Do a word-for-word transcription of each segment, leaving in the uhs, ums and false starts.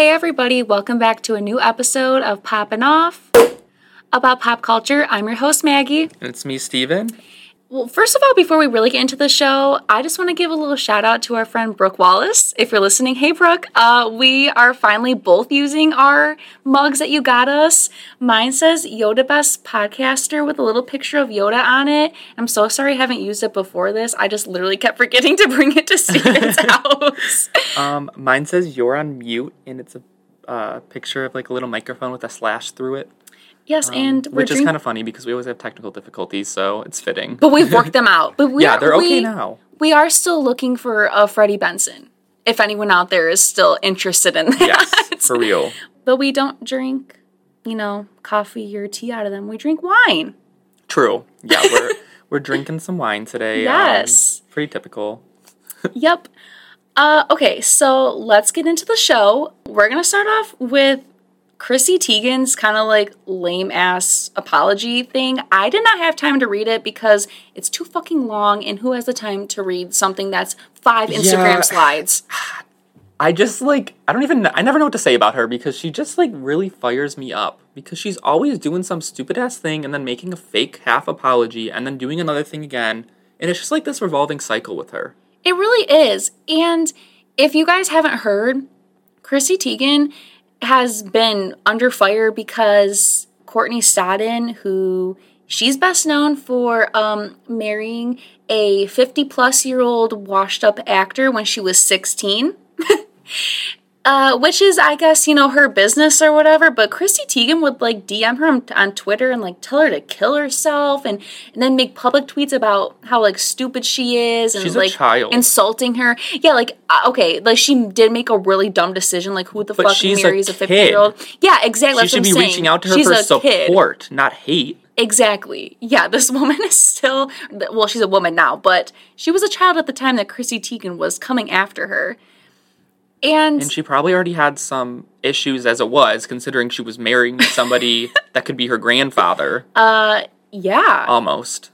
Hey everybody, welcome back to a new episode of Poppin' Off about pop culture. I'm your host, Maggie. And it's me, Steven. Well, first of all, before we really get into the show, I just want to give a little shout out to our friend Brooke Wallace. If you're listening, hey Brooke, uh, we are finally both using our mugs that you got us. Mine says Yoda Best Podcaster with a little picture of Yoda on it. I'm so sorry I haven't used it before this. I just literally kept forgetting to bring it to Steven's house. Um, mine says you're on mute, and it's a uh, picture of like a little microphone with a slash through it. Yes, um, and we're Which dream- is kind of funny because we always have technical difficulties, so it's fitting. But we've worked them out. But we Yeah, are, they're okay we, now. We are still looking for a Freddie Benson, if anyone out there is still interested in that. Yes, for real. But we don't drink, you know, coffee or tea out of them. We drink wine. True. Yeah, we're we're drinking some wine today. Yes. Um, pretty typical. Yep. Uh, okay, so let's get into the show. We're going to start off with Chrissy Teigen's kind of like lame-ass apology thing. I did not have time to read it because it's too fucking long, and who has the time to read something that's five Instagram yeah. slides? I just like, I don't even, I never know what to say about her because she just like really fires me up because she's always doing some stupid-ass thing and then making a fake half apology and then doing another thing again, and it's just like this revolving cycle with her. It really is, and if you guys haven't heard, Chrissy Teigen has been under fire because Courtney Stodden, who she's best known for um, marrying a fifty-plus-year-old washed-up actor when she was sixteen, uh, which is, I guess, you know, her business or whatever, but Chrissy Teigen would, like, D M her on, on Twitter and, like, tell her to kill herself and, and then make public tweets about how, like, stupid she is and, she's like, a child. Insulting her. Yeah, like, okay, like, she did make a really dumb decision, like, who the but fuck marries a, a fifty-year-old? Yeah, exactly. She should be saying. reaching out to her she's for support, kid. Not hate. Exactly. Yeah, this woman is still, well, she's a woman now, but she was a child at the time that Chrissy Teigen was coming after her. And, and she probably already had some issues as it was, considering she was marrying somebody that could be her grandfather. Uh, yeah. Almost.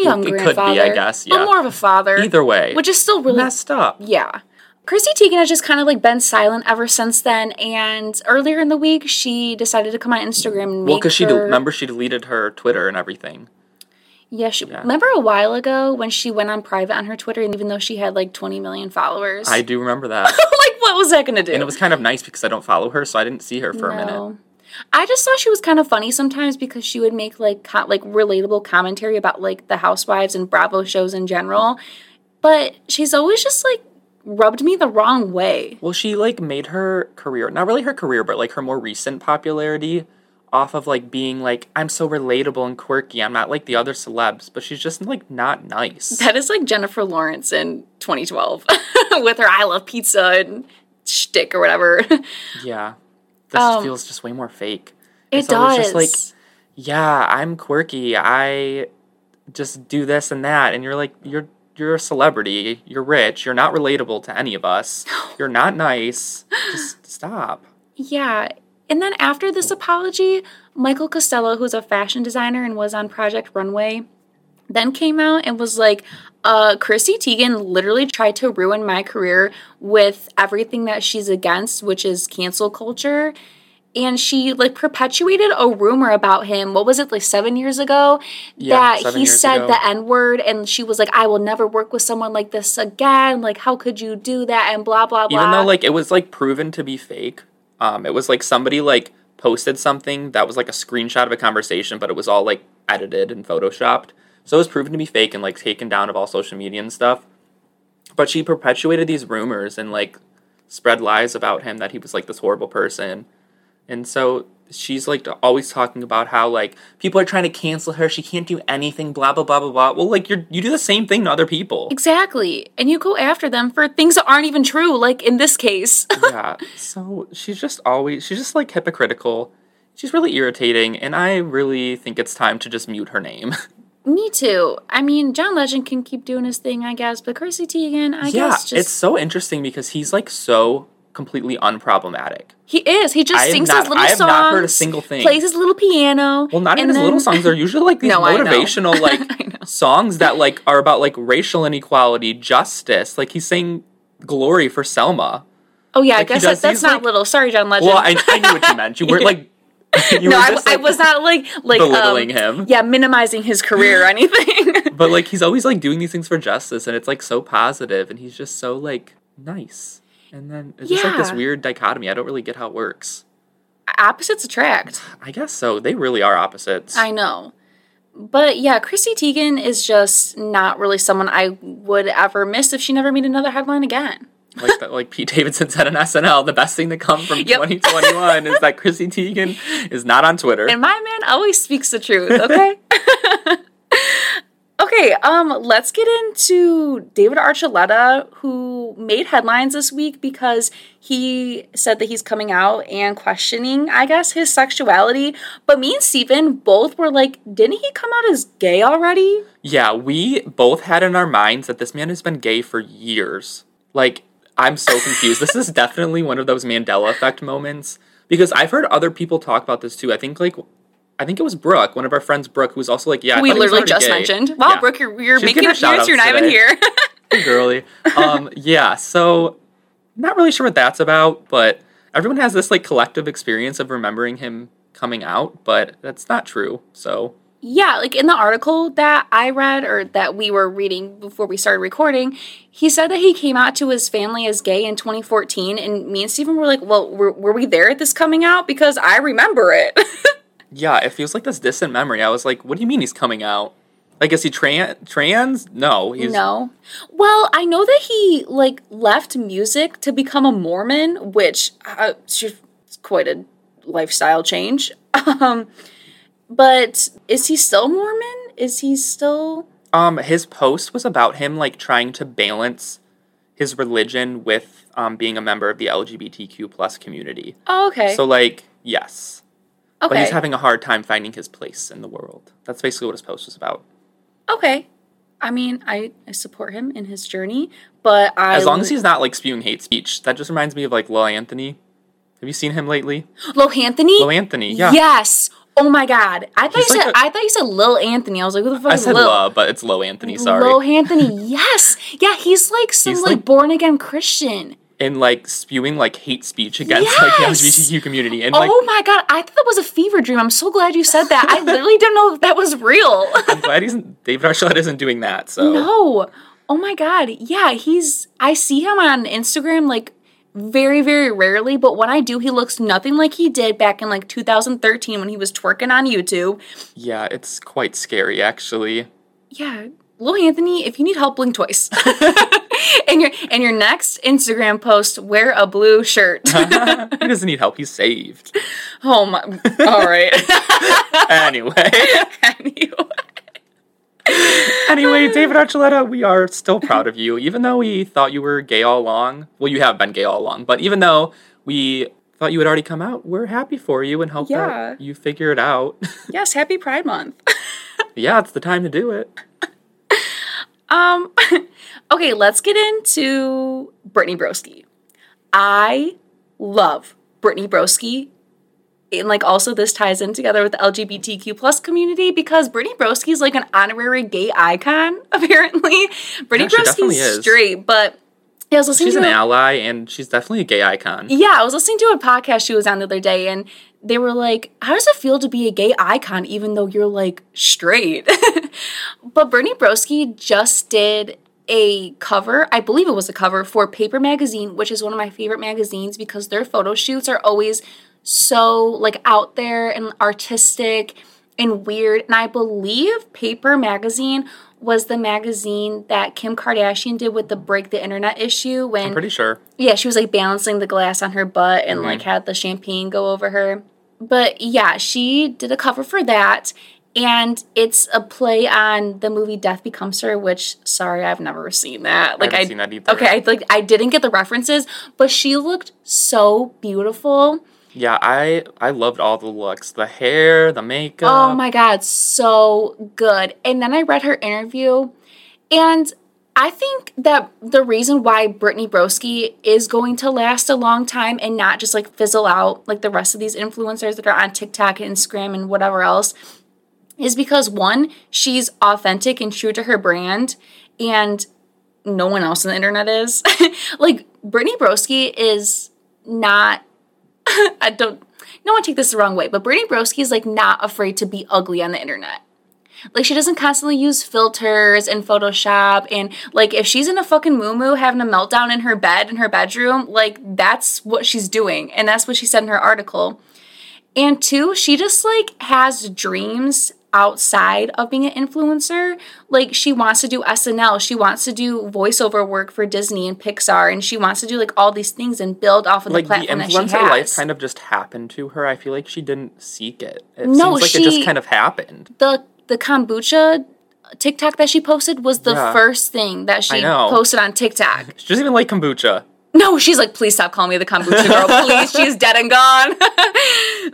A young it, grandfather. It could be, I guess, yeah. But more of a father. Either way. Which is still really... messed up. Yeah. Chrissy Teigen has just kind of, like, been silent ever since then, and earlier in the week, she decided to come on Instagram and Well, because her... she, de- remember, she deleted her Twitter and everything. Yeah, she, yeah, remember a while ago when she went on private on her Twitter, and even though she had, like, twenty million followers? I do remember that. Like, what was that going to do? And it was kind of nice because I don't follow her, so I didn't see her for no. a minute. I just thought she was kind of funny sometimes because she would make, like, co- like relatable commentary about, like, the Housewives and Bravo shows in general. But she's always just, like, rubbed me the wrong way. Well, she, like, made her career, not really her career, but, like, her more recent popularity off of, like, being, like, I'm so relatable and quirky. I'm not like the other celebs, but she's just, like, not nice. That is like Jennifer Lawrence in twenty twelve with her I love pizza and shtick or whatever. Yeah. This um, feels just way more fake. It it's does. It's just like, yeah, I'm quirky. I just do this and that. And you're like, you're you're a celebrity. You're rich. You're not relatable to any of us. You're not nice. Just stop. Yeah. And then after this apology, Michael Costello, who's a fashion designer and was on Project Runway, then came out and was like, uh, Chrissy Teigen literally tried to ruin my career with everything that she's against, which is cancel culture. And she, like, perpetuated a rumor about him, what was it, like, seven years ago? Yeah, that he said ago. the N-word, and she was like, I will never work with someone like this again. Like, how could you do that? And blah, blah, blah. Even though, like, it was, like, proven to be fake. Um, it was, like, somebody, like, posted something that was, like, a screenshot of a conversation, but it was all, like, edited and photoshopped. So it was proven to be fake and, like, taken down of all social media and stuff. But she perpetuated these rumors and, like, spread lies about him that he was, like, this horrible person. And so she's, like, always talking about how, like, people are trying to cancel her. She can't do anything, blah, blah, blah, blah, blah. Well, like, you're, you do the same thing to other people. Exactly. And you go after them for things that aren't even true, like in this case. Yeah. So she's just always, she's just, like, hypocritical. She's really irritating. And I really think it's time to just mute her name. Me too. I mean, John Legend can keep doing his thing, I guess. But Chrissy Teigen, I yeah, guess just... Yeah, it's so interesting because he's, like, so... completely unproblematic. He is. He just I sings not, his little songs. I have songs, not heard a single thing. Plays his little piano. Well, not even his then... little songs. They're usually like these no, motivational like songs that like are about like racial inequality, justice. Like he's saying "Glory" for Selma. Oh, yeah, like I guess that, that's not like, little. Sorry, John Legend. Well, I, I knew what you meant. You were, like... You no, were just, I, like, I was not, like... like belittling um, him. Yeah, minimizing his career or anything. But, like, he's always, like, doing these things for justice, and it's, like, so positive, and he's just so, like, nice. And then it's yeah. just, like, this weird dichotomy. I don't really get how it works. Opposites attract. I guess so. They really are opposites. I know. But, yeah, Chrissy Teigen is just not really someone I would ever miss if she never made another headline again. Like the, like Pete Davidson said on S N L, the best thing to come from yep. twenty twenty-one is that Chrissy Teigen is not on Twitter. And my man always speaks the truth, okay? Okay, um, let's get into David Archuleta, who made headlines this week because he said that he's coming out and questioning, I guess, his sexuality. But me and Steven both were like, didn't he come out as gay already? Yeah, we both had in our minds that this man has been gay for years. Like, I'm so confused. This is definitely one of those Mandela effect moments because I've heard other people talk about this too. I think like, I think it was Brooke, one of our friends, Brooke, who was also like, yeah, I we literally just gay. mentioned. Wow, yeah. Brooke, you're, you're making a shout out. You're not even here, girly. Um, yeah, so not really sure what that's about, but everyone has this like collective experience of remembering him coming out, but that's not true. So. Yeah, like in the article that I read or that we were reading before we started recording, he said that he came out to his family as gay in twenty fourteen, and me and Steven were like, well, were, were we there at this coming out? Because I remember it. Yeah, it feels like this distant memory. I was like, what do you mean he's coming out? Like, is he tra- trans? No. He's... No. Well, I know that he, like, left music to become a Mormon, which uh, is quite a lifestyle change. Um... But is he still Mormon? Is he still... Um, his post was about him, like, trying to balance his religion with um, being a member of the L G B T Q plus community. Oh, okay. So, like, yes. Okay. But he's having a hard time finding his place in the world. That's basically what his post was about. Okay. I mean, I, I support him in his journey, but I... As long as he's not, like, spewing hate speech. That just reminds me of, like, Lil' Anthony. Have you seen him lately? Lil' Anthony? Lil' Anthony, yeah. Yes. Oh my God! I thought he's you like said a, I thought you said Lil' Anthony. I was like, who the fuck I is Lil? I said Lil, but it's Lil' Anthony. Sorry, Lil' Anthony. Yes, yeah, he's like some he's like, like born again Christian and like spewing like hate speech against yes. like the L G B T Q community. And oh like, my God, I thought that was a fever dream. I'm so glad you said that. I literally didn't know that, that was real. I'm glad he's David Archuleta isn't doing that. So no, oh my God, yeah, he's. I see him on Instagram like. Very, very rarely, but when I do, he looks nothing like he did back in, like, two thousand thirteen when he was twerking on YouTube. Yeah, it's quite scary, actually. Yeah. Lil' Anthony, if you need help, blink twice. and, your, and your next Instagram post, wear a blue shirt. uh, he doesn't need help. He's saved. Oh, my. All right. anyway. Anyway. Anyway, David Archuleta, we are still proud of you. Even though we thought you were gay all along. Well, you have been gay all along. But even though we thought you had already come out, we're happy for you and hope yeah. that you figure it out. Yes, happy Pride Month. Yeah, it's the time to do it. Um, okay, let's get into Brittany Broski. I love Brittany Broski. And, like, also this ties in together with the L G B T Q plus community because Brittany Broski is, like, an honorary gay icon, apparently. Brittany yeah, Broski's straight, but yeah, I was listening she's to She's an a, ally, and she's definitely a gay icon. Yeah, I was listening to a podcast she was on the other day, and they were like, how does it feel to be a gay icon even though you're, like, straight? But Brittany Broski just did a cover, I believe it was a cover, for Paper Magazine, which is one of my favorite magazines because their photo shoots are always... so, like, out there and artistic and weird. And I believe Paper Magazine was the magazine that Kim Kardashian did with the Break the Internet issue. When, I'm pretty sure. Yeah, she was, like, balancing the glass on her butt and, mm-hmm. like, had the champagne go over her. But, yeah, she did a cover for that. And it's a play on the movie Death Becomes Her, which, sorry, I've never seen that. Like, I haven't I, seen that either. Okay, I, like, I didn't get the references, but she looked so beautiful. Yeah, I I loved all the looks. The hair, the makeup. Oh my God, so good. And then I read her interview, and I think that the reason why Brittany Broski is going to last a long time and not just, like, fizzle out like the rest of these influencers that are on TikTok and Instagram and whatever else is because, one, she's authentic and true to her brand, and no one else on the internet is. Like, Brittany Broski is not, I don't, no one take this the wrong way, but Brittany Broski is, like, not afraid to be ugly on the internet. Like, she doesn't constantly use filters and Photoshop, and, like, if she's in a fucking muumuu having a meltdown in her bed, in her bedroom, like, that's what she's doing, and that's what she said in her article. And two, she just, like, has dreams outside of being an influencer. Like, she wants to do S N L, she wants to do voiceover work for Disney and Pixar, and she wants to do, like, all these things and build off of the like platform the that she has. Like, the influencer life kind of just happened to her. I feel like she didn't seek it. It no, seems like she, it just kind of happened. The the kombucha TikTok that she posted was the yeah. first thing that she posted on TikTok. She doesn't even like kombucha. No, she's like, please stop calling me the kombucha girl. Please, she's dead and gone.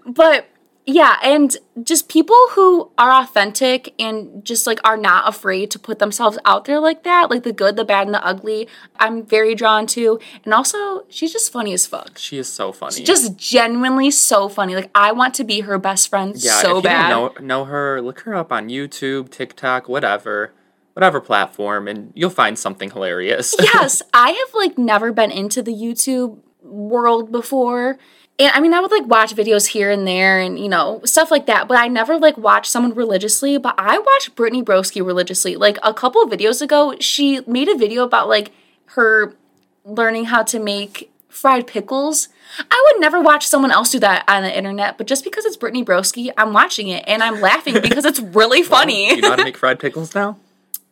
But yeah, and just people who are authentic and just, like, are not afraid to put themselves out there like that, like the good, the bad, and the ugly, I'm very drawn to. And also, she's just funny as fuck. She is so funny. She's just genuinely so funny. Like, I want to be her best friend yeah, so bad. Yeah, if you don't know, know her, look her up on YouTube, TikTok, whatever. Whatever platform, and you'll find something hilarious. Yes, I have, like, never been into the YouTube world before. And, I mean, I would, like, watch videos here and there and, you know, stuff like that. But I never, like, watched someone religiously. But I watched Brittany Broski religiously. Like, a couple of videos ago, she made a video about, like, her learning how to make fried pickles. I would never watch someone else do that on the internet, but just because it's Brittany Broski, I'm watching it. And I'm laughing because it's really funny. Well, do you know how to make fried pickles now?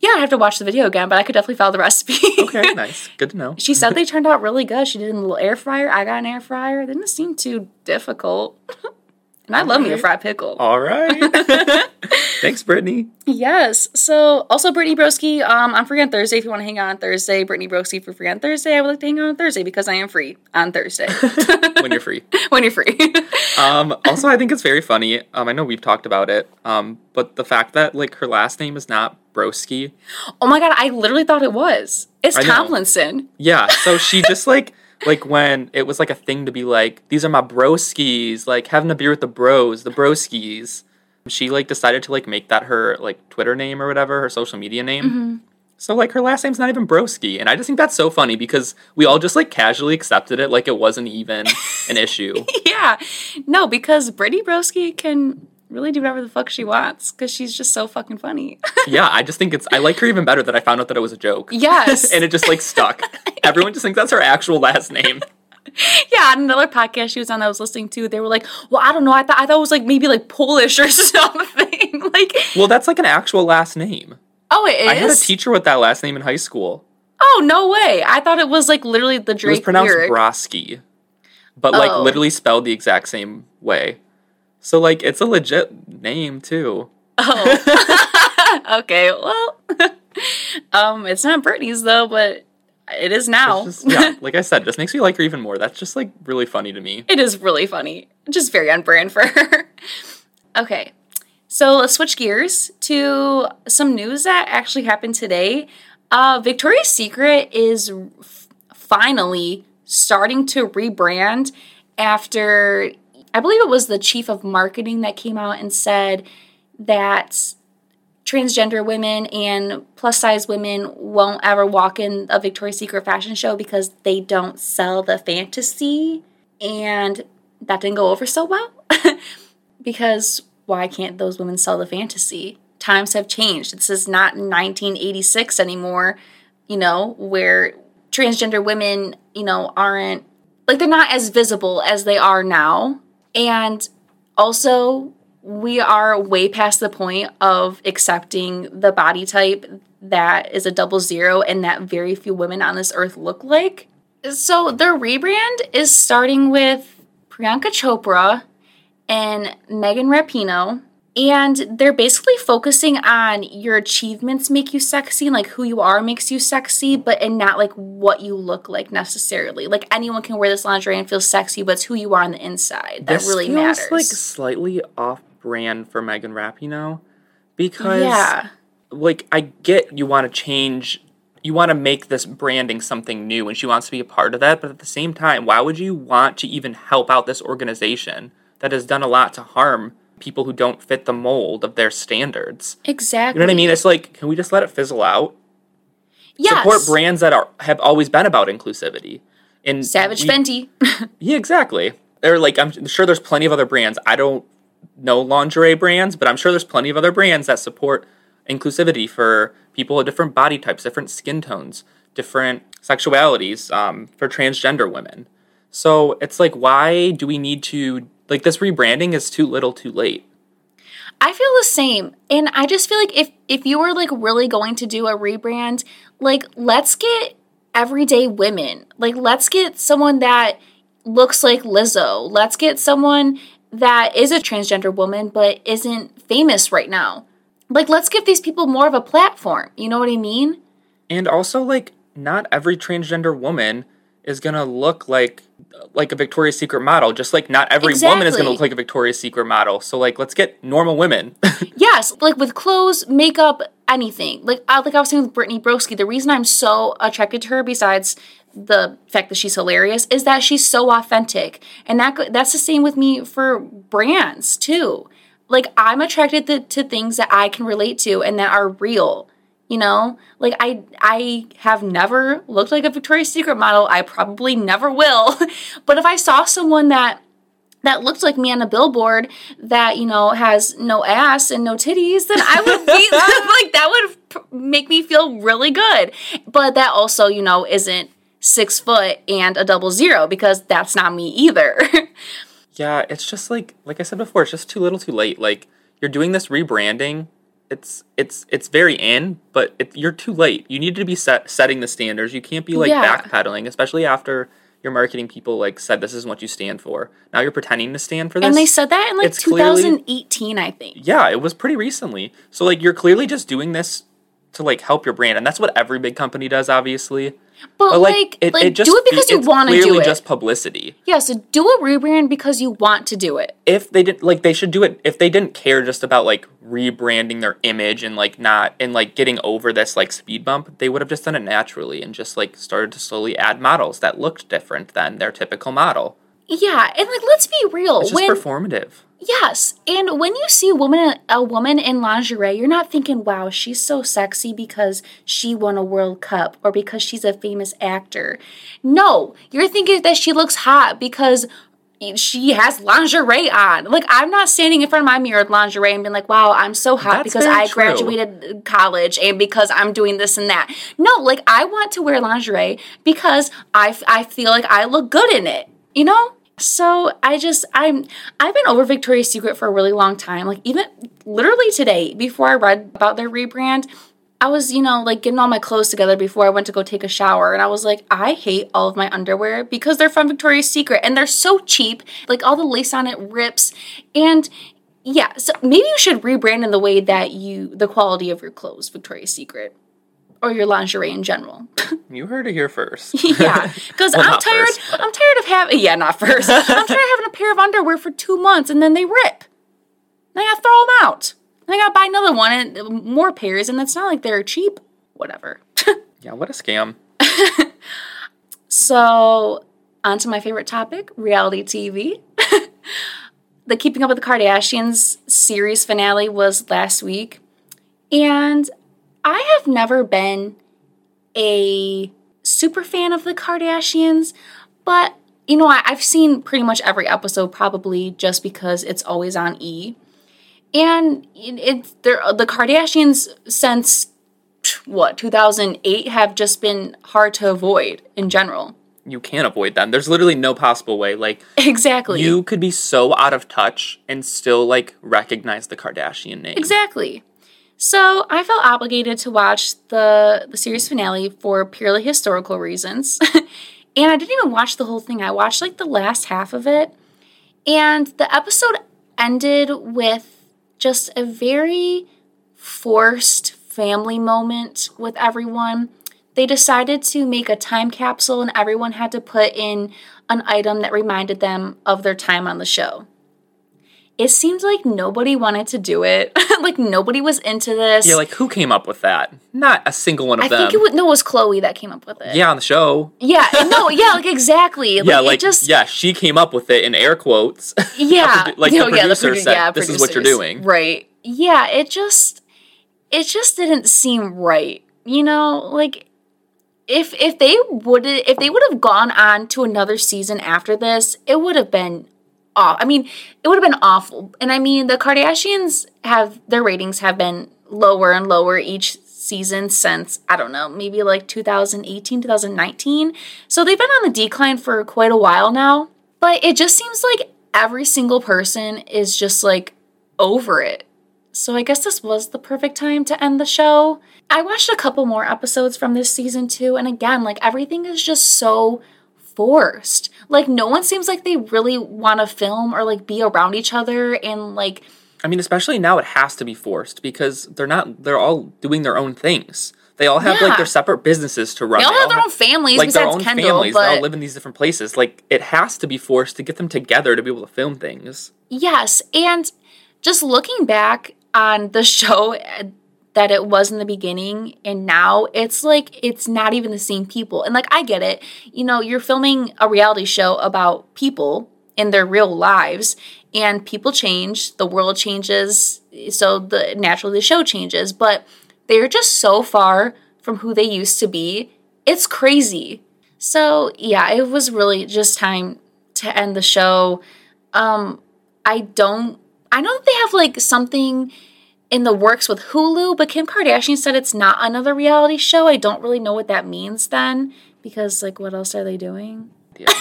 Yeah, I have to watch the video again, but I could definitely follow the recipe. Okay, nice. Good to know. She said they turned out really good. She did it in a little air fryer. I got an air fryer. It didn't seem too difficult. And I All love right. me a fried pickle. All right. Thanks, Brittany. Yes. So, also, Brittany Broski, um, I'm free on Thursday if you want to hang out on Thursday. Brittany Broski for free on Thursday. I would like to hang out on Thursday because I am free on Thursday. When you're free. When you're free. um, also, I think it's very funny. Um, I know we've talked about it, um, but the fact that, like, her last name is not Broski. Oh, my God. I literally thought it was. It's I Tomlinson. Know. Yeah. So, she just, like... Like, when it was, like, a thing to be like, these are my broskies, like, having a beer with the bros, the broskies. She, like, decided to, like, make that her, like, Twitter name or whatever, her social media name. Mm-hmm. So, like, her last name's not even Broski. And I just think that's so funny because we all just, like, casually accepted it like it wasn't even an issue. Yeah. No, because Brittany Broski can really do whatever the fuck she wants because she's just so fucking funny. Yeah, I just think it's... I like her even better that I found out that it was a joke. Yes. And it just, like, stuck. Everyone just thinks that's her actual last name. Yeah, on another podcast she was on that I was listening to, they were like, well, I don't know, I thought I thought it was, like, maybe, like, Polish or something. Like, well, that's, like, an actual last name. Oh, it is? I had a teacher with that last name in high school. Oh, no way. I thought it was, like, literally the Drake lyric. It was pronounced lyric. Broski, but, like, oh. literally spelled the exact same way. So, like, it's a legit name, too. Oh. Okay, well, um, it's not Brittany's, though, but it is now. Just, yeah, like I said, just makes me like her even more. That's just, like, really funny to me. It is really funny. Just very on brand for her. Okay, so let's switch gears to some news that actually happened today. Uh, Victoria's Secret is f- finally starting to rebrand after... I believe it was the chief of marketing that came out and said that transgender women and plus-size women won't ever walk in a Victoria's Secret fashion show because they don't sell the fantasy. And that didn't go over so well. Because why can't those women sell the fantasy? Times have changed. This is not nineteen eighty-six anymore, you know, where transgender women, you know, aren't, like, they're not as visible as they are now. And also, we are way past the point of accepting the body type that is a double zero and that very few women on this earth look like. So their rebrand is starting with Priyanka Chopra and Megan Rapinoe. And they're basically focusing on your achievements make you sexy, and, like, who you are makes you sexy, but and not, like, what you look like necessarily. Like, anyone can wear this lingerie and feel sexy, but it's who you are on the inside that this really matters. This feels, like, slightly off-brand for Megan Rapinoe because, yeah. like, I get you want to change, you want to make this branding something new, and she wants to be a part of that, but at the same time, why would you want to even help out this organization that has done a lot to harm people who don't fit the mold of their standards? Exactly. You know what I mean? It's like, can we just let it fizzle out? Yes. Support brands that are have always been about inclusivity. And Savage we, Fenty. Yeah, exactly. Or like, I'm sure there's plenty of other brands. I don't know lingerie brands, but I'm sure there's plenty of other brands that support inclusivity for people of different body types, different skin tones, different sexualities, um, for transgender women. So it's like, why do we need to, like, this rebranding is too little too late. I feel the same. And I just feel like if, if you were, like, really going to do a rebrand, like, let's get everyday women. Like, let's get someone that looks like Lizzo. Let's get someone that is a transgender woman but isn't famous right now. Like, let's give these people more of a platform. You know what I mean? And also, like, not every transgender woman is going to look like like a Victoria's Secret model, just like not every exactly. woman is going to look like a Victoria's Secret model. So, like, let's get normal women. Yes, like with clothes, makeup, anything. Like I, like I was saying with Brittany Broski, the reason I'm so attracted to her, besides the fact that she's hilarious, is that she's so authentic. And that that's the same with me for brands, too. Like, I'm attracted to, to things that I can relate to and that are real. You know, like I I have never looked like a Victoria's Secret model. I probably never will. But if I saw someone that that looked like me on a billboard that, you know, has no ass and no titties, then I would be like, that would make me feel really good. But that also, you know, isn't six foot and a double zero, because that's not me either. Yeah, it's just like, like I said before, it's just too little too late. Like, you're doing this rebranding. It's it's it's very in, but it, you're too late. You need to be set, setting the standards. You can't be, like, yeah. backpedaling, especially after your marketing people, like, said this is what you stand for. Now you're pretending to stand for this. And they said that in, like, it's twenty eighteen, clearly, I think. Yeah, it was pretty recently. So, like, you're clearly just doing this to, like, help your brand. And that's what every big company does, obviously. But, but like, like, it, like it just, do it because you want to do it. It's clearly just publicity. Yeah, so do a rebrand because you want to do it. If they didn't, like, they should do it, if they didn't care just about, like, rebranding their image and, like, not, and, like, getting over this, like, speed bump, they would have just done it naturally and just, like, started to slowly add models that looked different than their typical model. Yeah, and, like, let's be real. It's just when, performative. Yes, and when you see a woman, a woman in lingerie, you're not thinking, wow, she's so sexy because she won a World Cup or because she's a famous actor. No, you're thinking that she looks hot because she has lingerie on. Like, I'm not standing in front of my mirror with lingerie and being like, wow, I'm so hot That's because I true. graduated college and because I'm doing this and that. No, like, I want to wear lingerie because I, I feel like I look good in it, you know? So I just, I'm, I've been over Victoria's Secret for a really long time. Like, even literally today, before I read about their rebrand, I was, you know, like, getting all my clothes together before I went to go take a shower. And I was like, I hate all of my underwear because they're from Victoria's Secret and they're so cheap. Like, all the lace on it rips. And yeah, so maybe you should rebrand in the way that you, the quality of your clothes, Victoria's Secret. Or your lingerie in general. You heard it here first. Yeah, because well, I'm tired. First, I'm tired of having. Yeah, not first. I'm tired of having a pair of underwear for two months and then they rip. And I gotta throw them out. And I gotta buy another one and more pairs. And it's not like they're cheap. Whatever. Yeah, what a scam. So, on to my favorite topic: reality T V. The Keeping Up with the Kardashians series finale was last week, and I have never been a super fan of the Kardashians, but, you know, I, I've seen pretty much every episode probably just because it's always on E. And it, it, the Kardashians since, what, two thousand eight have just been hard to avoid in general. You can't avoid them. There's literally no possible way. Like, exactly. You could be so out of touch and still, like, recognize the Kardashian name. Exactly. So I felt obligated to watch the, the series finale for purely historical reasons. And I didn't even watch the whole thing. I watched, like, the last half of it. And the episode ended with just a very forced family moment with everyone. They decided to make a time capsule, and everyone had to put in an item that reminded them of their time on the show. It seems like nobody wanted to do it. Like, nobody was into this. Yeah, like, who came up with that? Not a single one of I them. I think it was, no, it was Chloe that came up with it. Yeah, on the show. Yeah, no, yeah, like, exactly. Like, yeah, like, it just, yeah, she came up with it in air quotes. Yeah. Like, no, the producer yeah, the produ- said, yeah, this producers. is what you're doing. Right. Yeah, it just, it just didn't seem right. You know, like, if if they would if they would have gone on to another season after this, it would have been off. I mean, it would have been awful. And I mean, the Kardashians have their ratings have been lower and lower each season since, I don't know, maybe like two thousand eighteen, two thousand nineteen. So they've been on the decline for quite a while now. But it just seems like every single person is just like over it. So I guess this was the perfect time to end the show. I watched a couple more episodes from this season too, and again, like everything is just so forced. Like no one seems like they really want to film or like be around each other, and like I mean, especially now it has to be forced because they're not they're all doing their own things. They all have, yeah. like, their separate businesses to run. They all have they all their have, own families like, besides their own Kendall. Families. But... They all live in these different places. Like, it has to be forced to get them together to be able to film things. Yes, and just looking back on the show that it was in the beginning and now, it's like it's not even the same people. And, like, I get it. You know, you're filming a reality show about people in their real lives, and people change. The world changes, so the naturally the show changes. But... they're just so far from who they used to be. It's crazy. So, yeah, it was really just time to end the show. Um, I don't... I know that they have, like, something in the works with Hulu, but Kim Kardashian said it's not another reality show. I don't really know what that means then, because, like, what else are they doing? Yeah.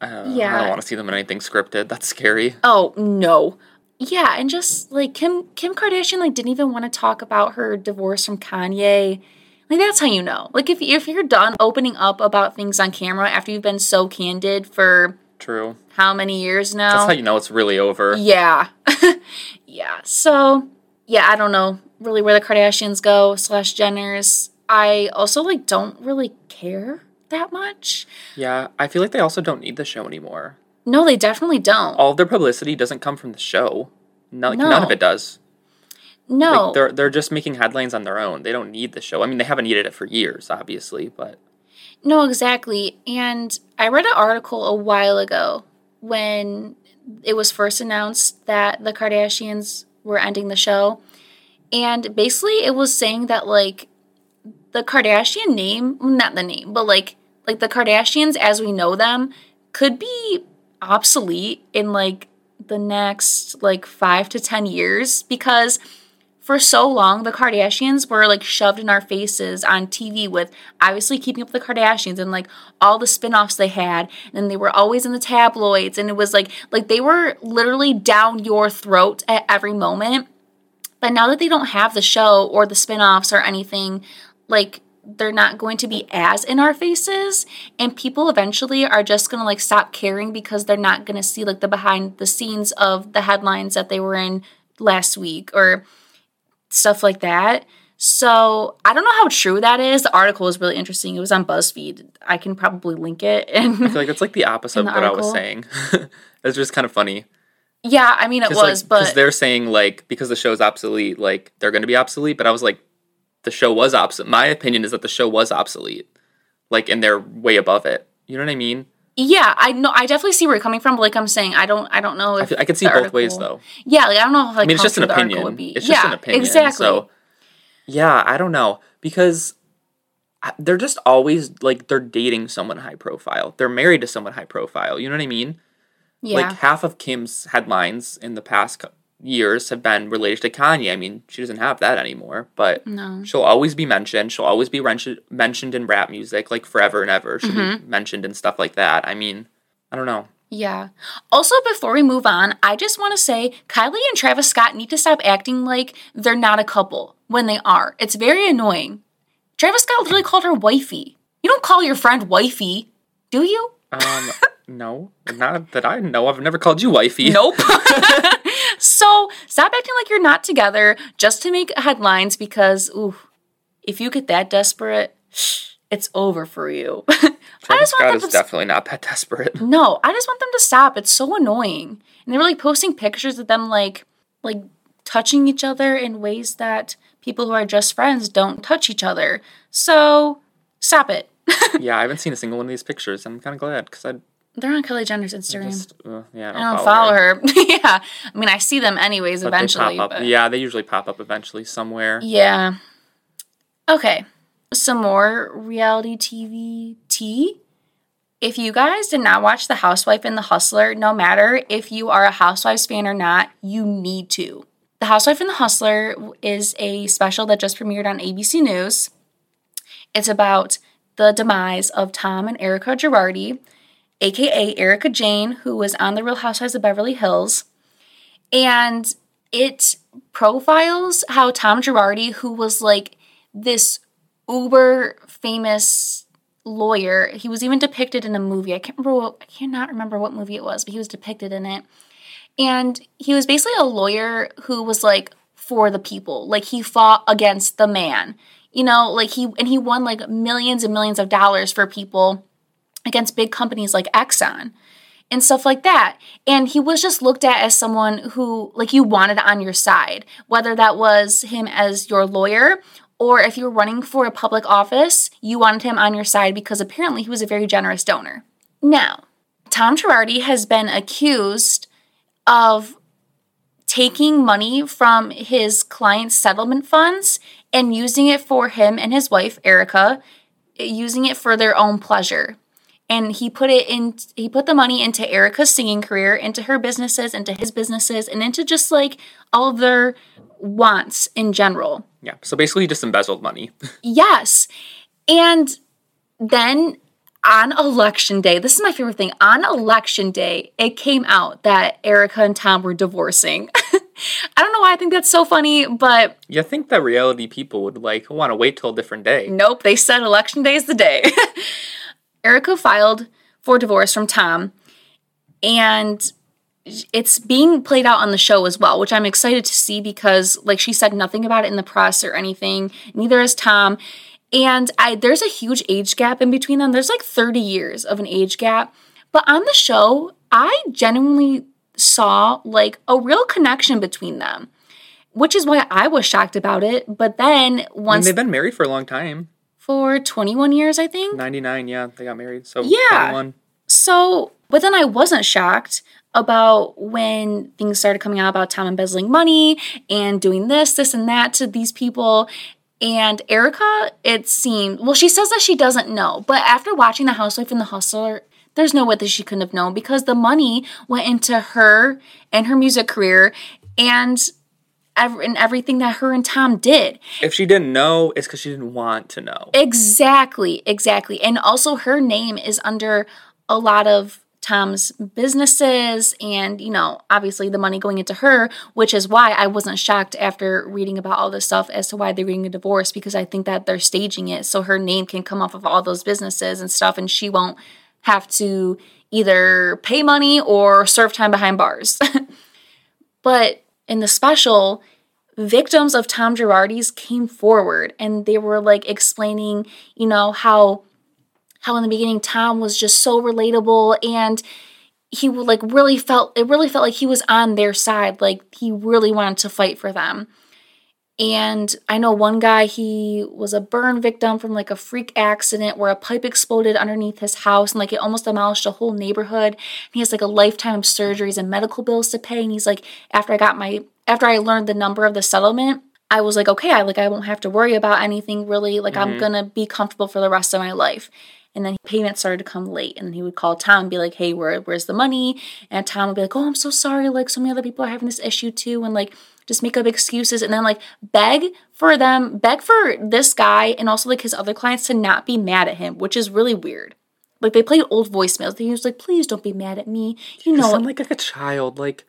I don't, yeah. I don't want to see them in anything scripted. That's scary. Oh, no. Yeah, and just, like, Kim Kim Kardashian, like, didn't even want to talk about her divorce from Kanye. Like, that's how you know. Like, if, if you're done opening up about things on camera after you've been so candid for... True. How many years now? That's how you know it's really over. Yeah. Yeah, so, yeah, I don't know really where the Kardashians go slash Jenners. I also, like, don't really care that much. Yeah, I feel like they also don't need the show anymore. No, they definitely don't. All of their publicity doesn't come from the show. No, like, no. None of it does. No. Like, they're, they're just making headlines on their own. They don't need the show. I mean, they haven't needed it for years, obviously, but... No, exactly. And I read an article a while ago when it was first announced that the Kardashians were ending the show. And basically it was saying that, like, the Kardashian name... Not the name, but, like, like the Kardashians as we know them could be... obsolete in like the next like five to ten years because for so long the Kardashians were like shoved in our faces on T V with obviously Keeping Up with the Kardashians and like all the spinoffs they had, and they were always in the tabloids, and it was like like they were literally down your throat at every moment. But now that they don't have the show or the spinoffs or anything, like they're not going to be as in our faces, and people eventually are just going to like stop caring because they're not going to see like the behind the scenes of the headlines that they were in last week or stuff like that. So I don't know how true that is. The article is really interesting. It was on BuzzFeed. I can probably link it. And I feel like it's like the opposite of what I was saying. It's just kind of funny. Yeah. I mean, it was, like, but because they're saying like, because the show's obsolete, like they're going to be obsolete. But I was like, the show was obsolete. My opinion is that the show was obsolete. Like, and they're way above it. You know what I mean? Yeah, I know. I definitely see where you're coming from. But like I'm saying, I don't. I don't know. If I, feel, I can see both article... ways, though. Yeah, like I don't know. If, like, I mean, it's just an opinion. Would be. It's just yeah, an opinion. Exactly. So, yeah, I don't know because they're just always like they're dating someone high profile. They're married to someone high profile. You know what I mean? Yeah. Like half of Kim's headlines in the past. Co- years have been related to Kanye. I mean, she doesn't have that anymore, but no. She'll always be mentioned. She'll always be rench- mentioned in rap music, like forever and ever. She'll mm-hmm. be mentioned in stuff like that. I mean, I don't know. Yeah. Also, before we move on, I just want to say Kylie and Travis Scott need to stop acting like they're not a couple when they are. It's very annoying. Travis Scott literally called her wifey. You don't call your friend wifey, do you? Um, no. Not that I know. I've never called you wifey. Nope. So, stop acting like you're not together just to make headlines because, ooh, if you get that desperate, it's over for you. Travis Scott is definitely not that desperate. No, I just want them to stop. It's so annoying. And they were, like, posting pictures of them, like, like touching each other in ways that people who are just friends don't touch each other. So, stop it. Yeah, I haven't seen a single one of these pictures. I'm kind of glad because I'd... They're on Kylie Jenner's Instagram. Just, uh, yeah, I don't, I don't follow, follow her. her. Yeah. I mean, I see them anyways but eventually. They pop up. But... Yeah, they usually pop up eventually somewhere. Yeah. Okay. some more reality T V tea. If you guys did not watch The Housewife and the Hustler, no matter if you are a Housewives fan or not, you need to. The Housewife and the Hustler is a special that just premiered on A B C News. It's about the demise of Tom and Erica Girardi, a k a. Erica Jane, who was on The Real Housewives of Beverly Hills. And it profiles how Tom Girardi, who was like this uber famous lawyer, he was even depicted in a movie. I can't remember what, I cannot remember what movie it was, but he was depicted in it. And he was basically a lawyer who was like for the people. Like he fought against the man, you know, like he, and he won like millions and millions of dollars for people against big companies like Exxon and stuff like that. And he was just looked at as someone who like you wanted on your side, whether that was him as your lawyer or if you were running for a public office, you wanted him on your side because apparently he was a very generous donor. Now, Tom Girardi has been accused of taking money from his client's settlement funds and using it for him and his wife, Erica, using it for their own pleasure. And he put it in, he put the money into Erica's singing career, into her businesses, into his businesses, and into just like all of their wants in general. Yeah. So basically he just embezzled money. Yes. And then on election day, this is my favorite thing. On election day, it came out that Erica and Tom were divorcing. I don't know why I think that's so funny, but... You think that reality people would, like, want to wait till a different day. Nope, they said election day is the day. Erica filed for divorce from Tom, and it's being played out on the show as well, which I'm excited to see because, like, she said nothing about it in the press or anything. Neither is Tom. And I, there's a huge age gap in between them. There's, like, thirty years of an age gap. But on the show, I genuinely saw, like, a real connection between them, which is why I was shocked about it. But then once... I mean, they've been married for a long time. For twenty-one years, I think. ninety-nine, yeah. They got married, so yeah. twenty-one. So, but then I wasn't shocked about when things started coming out about Tom embezzling money and doing this, this, and that to these people. And Erica, it seemed, well, she says that she doesn't know. But after watching The Housewife and the Hustler, there's no way that she couldn't have known because the money went into her and her music career and and everything that her and Tom did. If she didn't know, it's because she didn't want to know. Exactly, exactly. And also her name is under a lot of Tom's businesses and, you know, obviously the money going into her, which is why I wasn't shocked after reading about all this stuff as to why they're getting a divorce because I think that they're staging it so her name can come off of all those businesses and stuff and she won't have to either pay money or serve time behind bars. But in the special, victims of Tom Girardi's came forward and they were like explaining, you know, how how in the beginning Tom was just so relatable and he would like really felt, it really felt like he was on their side. Like he really wanted to fight for them. And I know one guy, he was a burn victim from like a freak accident where a pipe exploded underneath his house and like it almost demolished a whole neighborhood. And he has like a lifetime of surgeries and medical bills to pay. And he's like, after I got my, after I learned the number of the settlement, I was like, okay, I like, I won't have to worry about anything really. Like mm-hmm. I'm going to be comfortable for the rest of my life. And then payments started to come late. And he would call Tom and be like, hey, where, where's the money? And Tom would be like, oh, I'm so sorry. Like, so many other people are having this issue too. And, like, just make up excuses. And then, like, beg for them, beg for this guy and also, like, his other clients to not be mad at him, which is really weird. Like, they played old voicemails. He was like, please don't be mad at me. You know. I'm like, like a child. Like,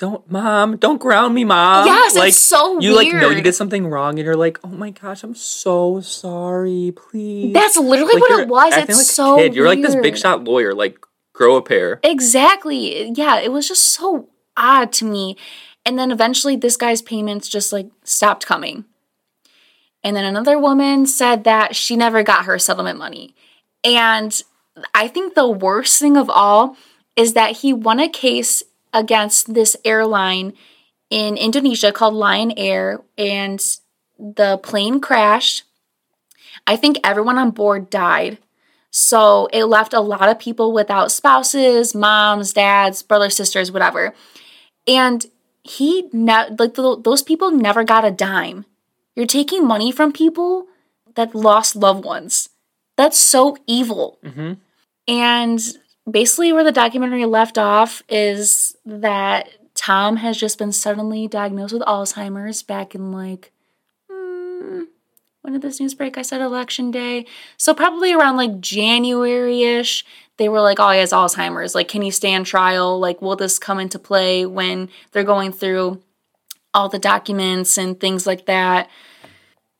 don't, Mom, don't ground me, Mom. Yes, like, it's so you, weird. You, like, know you did something wrong, and you're like, oh, my gosh, I'm so sorry, please. That's literally like, what it was. It's like so a kid. Weird. You're like this big shot lawyer. Like, grow a pair. Exactly. Yeah, it was just so odd to me. And then eventually this guy's payments just, like, stopped coming. And then another woman said that she never got her settlement money. And I think the worst thing of all is that he won a case against this airline in Indonesia called Lion Air, and the plane crashed. I think everyone on board died. So it left a lot of people without spouses, moms, dads, brothers, sisters, whatever. And he, ne- like, the, those people never got a dime. You're taking money from people that lost loved ones. That's so evil. Mm-hmm. And basically where the documentary left off is that Tom has just been suddenly diagnosed with Alzheimer's back in like, hmm, when did this news break? I said election day. So probably around like January-ish, they were like, oh, he has Alzheimer's. Like, can he stand trial? Like, will this come into play when they're going through all the documents and things like that?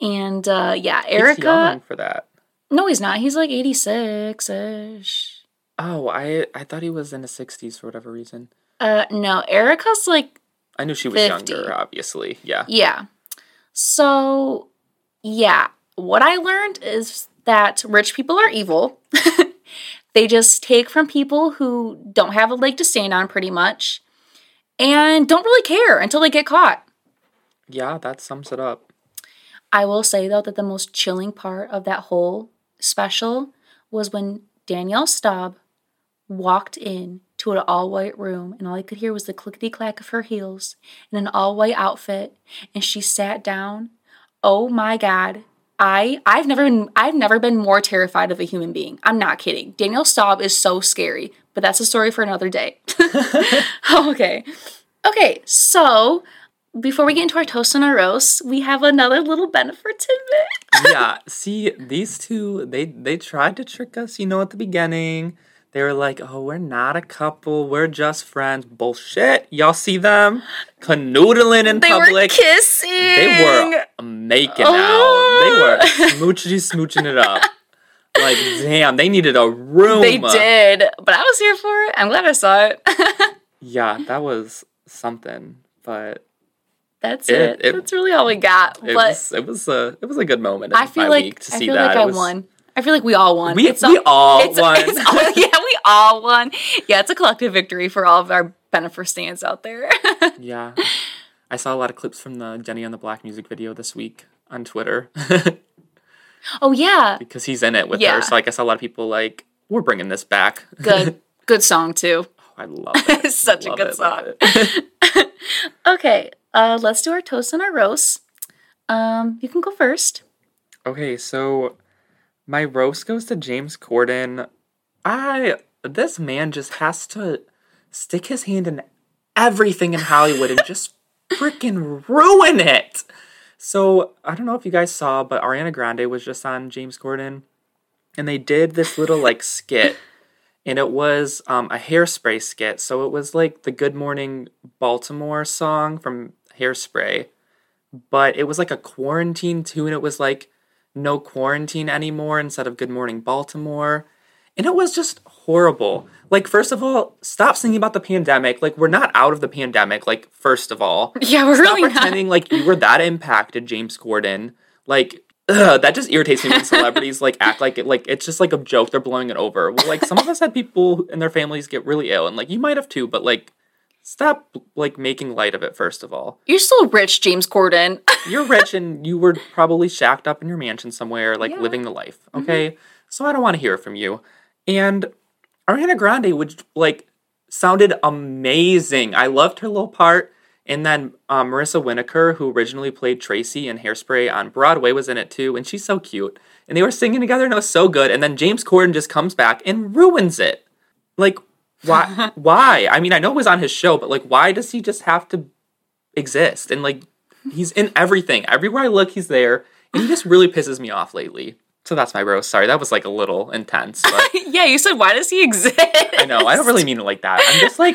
And uh, yeah, Erica. He's young for that. No, he's not. He's like eighty-six-ish. Oh, I I thought he was in his sixties for whatever reason. Uh, no, Erica's like I knew she was fifty. Younger, obviously. Yeah. Yeah. So, yeah. What I learned is that rich people are evil. They just take from people who don't have a leg to stand on, pretty much, and don't really care until they get caught. Yeah, that sums it up. I will say, though, that the most chilling part of that whole special was when Danielle Staub walked in to an all-white room, and all I could hear was the clickety-clack of her heels in an all-white outfit, and she sat down. Oh, my God. I, I've never been, I've never been more terrified of a human being. I'm not kidding. Danielle Staub is so scary, but that's a story for another day. Okay. Okay, so... before we get into our toast and our roast, we have another little benefit tidbit. Yeah, see, these two, they they tried to trick us, you know, at the beginning. They were like, oh, we're not a couple, we're just friends. Bullshit. Y'all see them? Canoodling in they public. They were kissing. They were making oh. out. They were smoochy-smooching it up. Like, damn, they needed a room. They did, but I was here for it. I'm glad I saw it. Yeah, that was something, but... That's it, it. it. That's really all we got. It but was it was a it was a good moment. I feel like week to I see feel that. like I was, won. I feel like we all won. We, it's we all, all it's, won. It's all, yeah, we all won. Yeah, it's a collective victory for all of our Bennifer stands out there. Yeah, I saw a lot of clips from the Jenny on the Block music video this week on Twitter. Oh yeah, because he's in it with yeah. her. So I guess a lot of people like we're bringing this back. Good, good song too. Oh, I love it. It's such love a good it, song. Okay. Uh, let's do our toast and our roast. Um, you can go first. Okay, so my roast goes to James Corden. I this man just has to stick his hand in everything in Hollywood and just freaking ruin it. So I don't know if you guys saw, but Ariana Grande was just on James Corden, and they did this little like skit. And it was um, a Hairspray skit. So it was like the Good Morning Baltimore song from Hairspray. But it was like a quarantine tune. It was like no quarantine anymore instead of Good Morning Baltimore. And it was just horrible. Like, first of all, stop singing about the pandemic. Like, we're not out of the pandemic, like, first of all. Yeah, we're stop really not. Stop pretending like you were that impacted, James Corden. Like... ugh, that just irritates me when celebrities, like, act like it, like, it's just, like, a joke. They're blowing it over. Well, like, some of us had people and their families get really ill, and, like, you might have too, but, like, stop, like, making light of it, first of all. You're still rich, James Corden. You're rich, and you were probably shacked up in your mansion somewhere, like, yeah. living the life, okay? Mm-hmm. So I don't want to hear from you. And Ariana Grande would, like, sounded amazing. I loved her little part. And then um, Marissa Winokur, who originally played Tracy in Hairspray on Broadway, was in it too, and she's so cute. And they were singing together, and it was so good. And then James Corden just comes back and ruins it. Like, why? Why? I mean, I know it was on his show, but, like, why does he just have to exist? And, like, he's in everything. Everywhere I look, he's there. And he just really pisses me off lately. So that's my roast. Sorry, that was, like, a little intense. But... yeah, you said, why does he exist? I know. I don't really mean it like that. I'm just, like,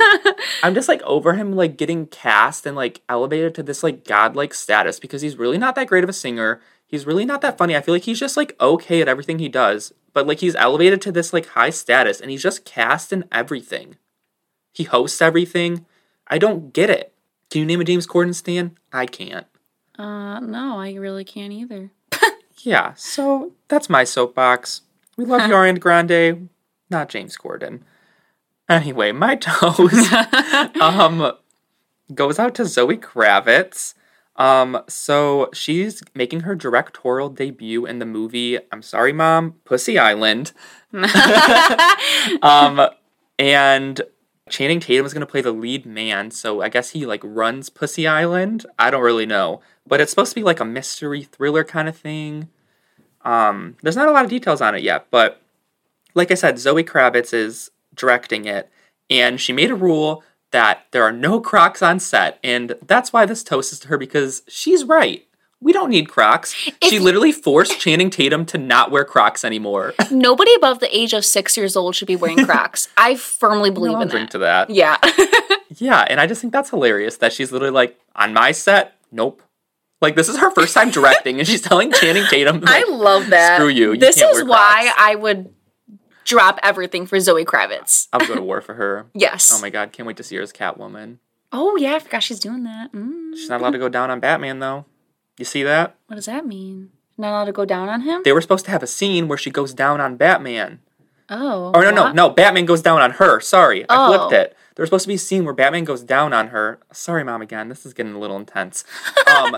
I'm just, like, over him, like, getting cast and, like, elevated to this, like, godlike status because he's really not that great of a singer. He's really not that funny. I feel like he's just, like, okay at everything he does. But, like, he's elevated to this, like, high status, and he's just cast in everything. He hosts everything. I don't get it. Can you name a James Corden stan? I can't. Uh, no, I really can't either. Yeah, so that's my soapbox. We love you, Ariana Grande, not James Corden. Anyway, my toast um, goes out to Zoe Kravitz. Um, so she's making her directorial debut in the movie, I'm sorry, Mom, Pussy Island. um, and Channing Tatum is going to play the lead man, so I guess he, like, runs Pussy Island. I don't really know. But it's supposed to be, like, a mystery thriller kind of thing. Um, there's not a lot of details on it yet, but like I said, Zoe Kravitz is directing it, and she made a rule that there are no Crocs on set, and that's why this toast is to her, because she's right. We don't need Crocs. If she literally forced Channing Tatum to not wear Crocs anymore. Nobody above the age of six years old should be wearing Crocs. I firmly believe no, in that. I'll drink to that. Yeah. Yeah, and I just think that's hilarious that she's literally like, on my set, nope. Like, this is her first time directing, and she's telling Channing Tatum, like, I love that. Screw you. you this can't is wear Crocs. Why I would drop everything for Zoe Kravitz. I would go to war for her. Yes. Oh, my God. Can't wait to see her as Catwoman. Oh, yeah. I forgot she's doing that. Mm. She's not allowed to go down on Batman, though. You see that? What does that mean? Not allowed to go down on him? They were supposed to have a scene where she goes down on Batman. Oh. Or no, no, no. Batman goes down on her. Sorry. Oh. I flipped it. There was supposed to be a scene where Batman goes down on her. Sorry, Mom, again. This is getting a little intense. Um,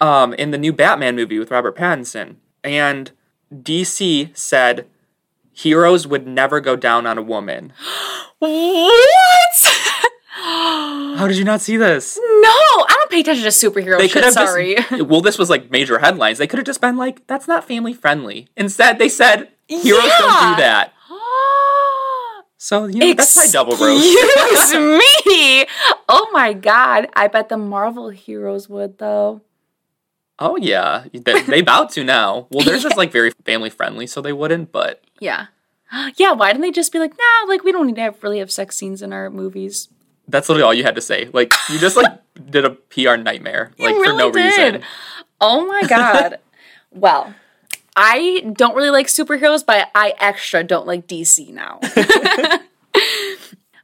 um, in the new Batman movie with Robert Pattinson. And D C said heroes would never go down on a woman. What? How did you not see this? No, I don't pay attention to superhero they shit, could sorry. Just, well, this was like major headlines. They could have just been like, that's not family friendly. Instead, they said, heroes yeah. don't do that. So, you know, Excuse that's my double roast. Excuse me! Oh my God. I bet the Marvel heroes would, though. Oh, yeah. They, they about to now. Well, they're just like very family friendly, so they wouldn't, but. Yeah. Yeah, why didn't they just be like, nah, like we don't need to have, really have sex scenes in our movies? That's literally all you had to say. Like, you just, like, did a P R nightmare. Like, you really for no did. reason. Oh, my God. Well, I don't really like superheroes, but I extra don't like D C now.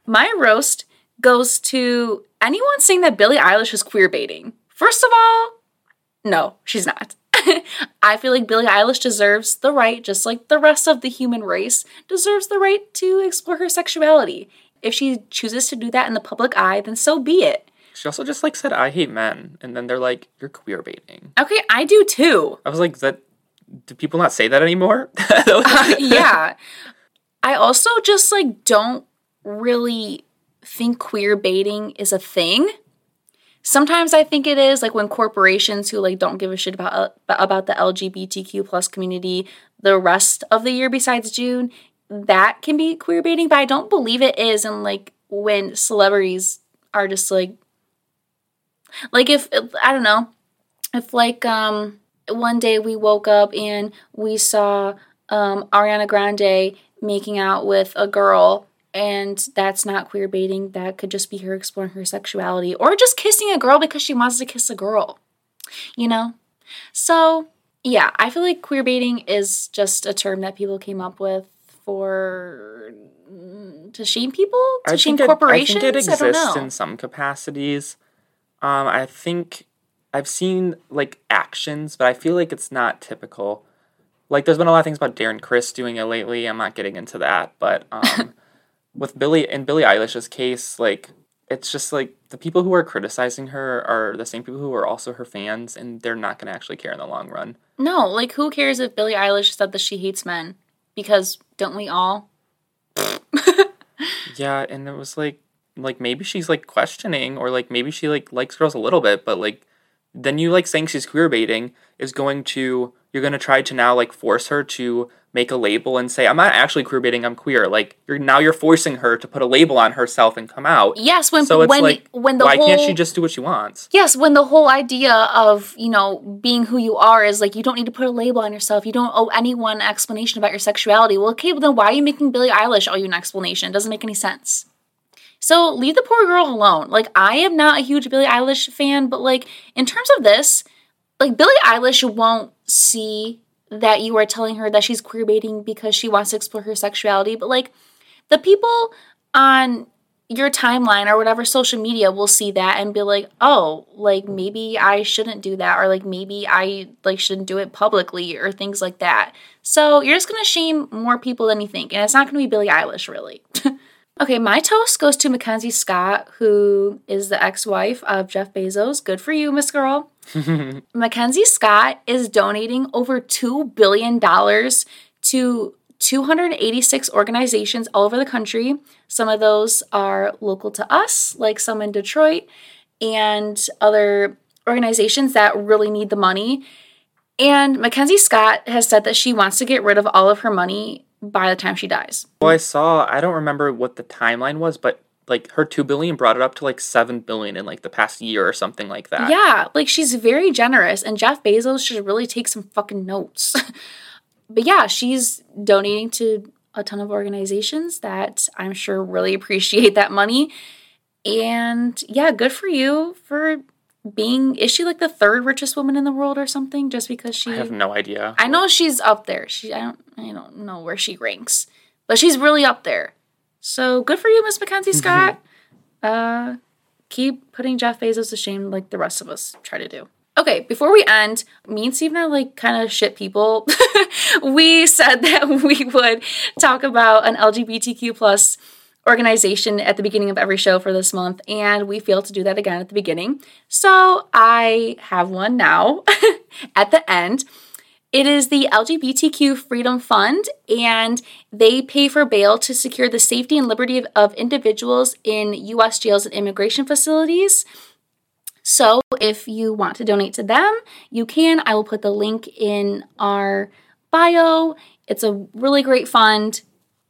My roast goes to anyone saying that Billie Eilish is queer baiting. First of all, no, she's not. I feel like Billie Eilish deserves the right, just like the rest of the human race, deserves the right to explore her sexuality. If she chooses to do that in the public eye, then so be it. She also just, like, said, I hate men. And then they're like, you're queer baiting. Okay, I do too. I was like, that do people not say that anymore? that was- uh, yeah. I also just, like, don't really think queer baiting is a thing. Sometimes I think it is, like, when corporations who, like, don't give a shit about, about the L G B T Q plus community the rest of the year besides June, that can be queer baiting, but I don't believe it is. And like when celebrities are just like, like if, I don't know, if like um one day we woke up and we saw um Ariana Grande making out with a girl, and that's not queer baiting. That could just be her exploring her sexuality or just kissing a girl because she wants to kiss a girl, you know? So yeah, I feel like queer baiting is just a term that people came up with for to shame people, to I shame think it, corporations. I think it exists in some capacities. Um, I think I've seen like actions, but I feel like it's not typical. Like there's been a lot of things about Darren Criss doing it lately. I'm not getting into that, but um, with Billie in Billie Eilish's case, like it's just like the people who are criticizing her are the same people who are also her fans, and they're not going to actually care in the long run. No, like who cares if Billie Eilish said that she hates men? Because don't we all? Yeah, and it was like, like maybe she's like questioning, or like maybe she like likes girls a little bit, but like then you like saying she's queer baiting is going to, you're going to try to now like force her to make a label and say, I'm not actually queer baiting, I'm queer. Like you're now you're forcing her to put a label on herself and come out. Yes, when so it's when, like, when the why whole, can't she just do what she wants? Yes, when the whole idea of, you know, being who you are is like you don't need to put a label on yourself. You don't owe anyone an explanation about your sexuality. Well, okay, well then why are you making Billie Eilish owe you an explanation? It doesn't make any sense. So leave the poor girl alone. Like I am not a huge Billie Eilish fan, but like in terms of this, like Billie Eilish won't see that you are telling her that she's queer baiting because she wants to explore her sexuality. But, like, the people on your timeline or whatever social media will see that and be like, oh, like, maybe I shouldn't do that. Or, like, maybe I, like, shouldn't do it publicly or things like that. So you're just going to shame more people than you think. And it's not going to be Billie Eilish, really. Okay, my toast goes to Mackenzie Scott, who is the ex-wife of Jeff Bezos. Good for you, Miss Girl. Mackenzie Scott is donating over two billion dollars to two hundred eighty-six organizations all over the country. Some of those are local to us, like some in Detroit, and other organizations that really need the money. And Mackenzie Scott has said that she wants to get rid of all of her money by the time she dies. Well, I saw, I don't remember what the timeline was, but like her two billion dollars brought it up to like seven billion dollars in like the past year or something like that. Yeah, like she's very generous, and Jeff Bezos should really take some fucking notes. But yeah, she's donating to a ton of organizations that I'm sure really appreciate that money. And yeah, good for you for being, is she like the third richest woman in the world or something? Just because she, I have no idea. I know she's up there. She, I don't, I don't know where she ranks, but she's really up there. So good for you, Miss Mackenzie Scott. Mm-hmm. Uh, keep putting Jeff Bezos to shame like the rest of us try to do. Okay, before we end, me and Steven are like kind of shit people. We said that we would talk about an L G B T Q plus organization at the beginning of every show for this month, and we failed to do that again at the beginning. So I have one now at the end. It is the L G B T Q Freedom Fund, and they pay for bail to secure the safety and liberty of, of individuals in U S jails and immigration facilities. So if you want to donate to them, you can. I will put the link in our bio. It's a really great fund,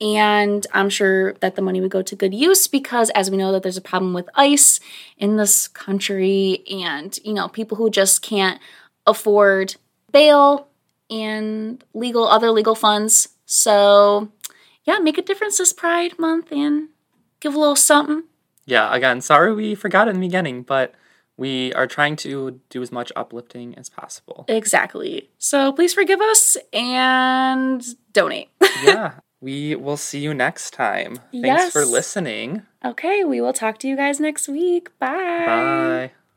and I'm sure that the money would go to good use because, as we know, that there's a problem with ICE in this country and, you know, people who just can't afford bail and legal other legal funds. So, yeah, make a difference this Pride Month and give a little something. Yeah, again, sorry we forgot in the beginning, but we are trying to do as much uplifting as possible. Exactly. So please forgive us and donate. Yeah. We will see you next time. Thanks yes. for listening. Okay. We will talk to you guys next week. Bye. Bye.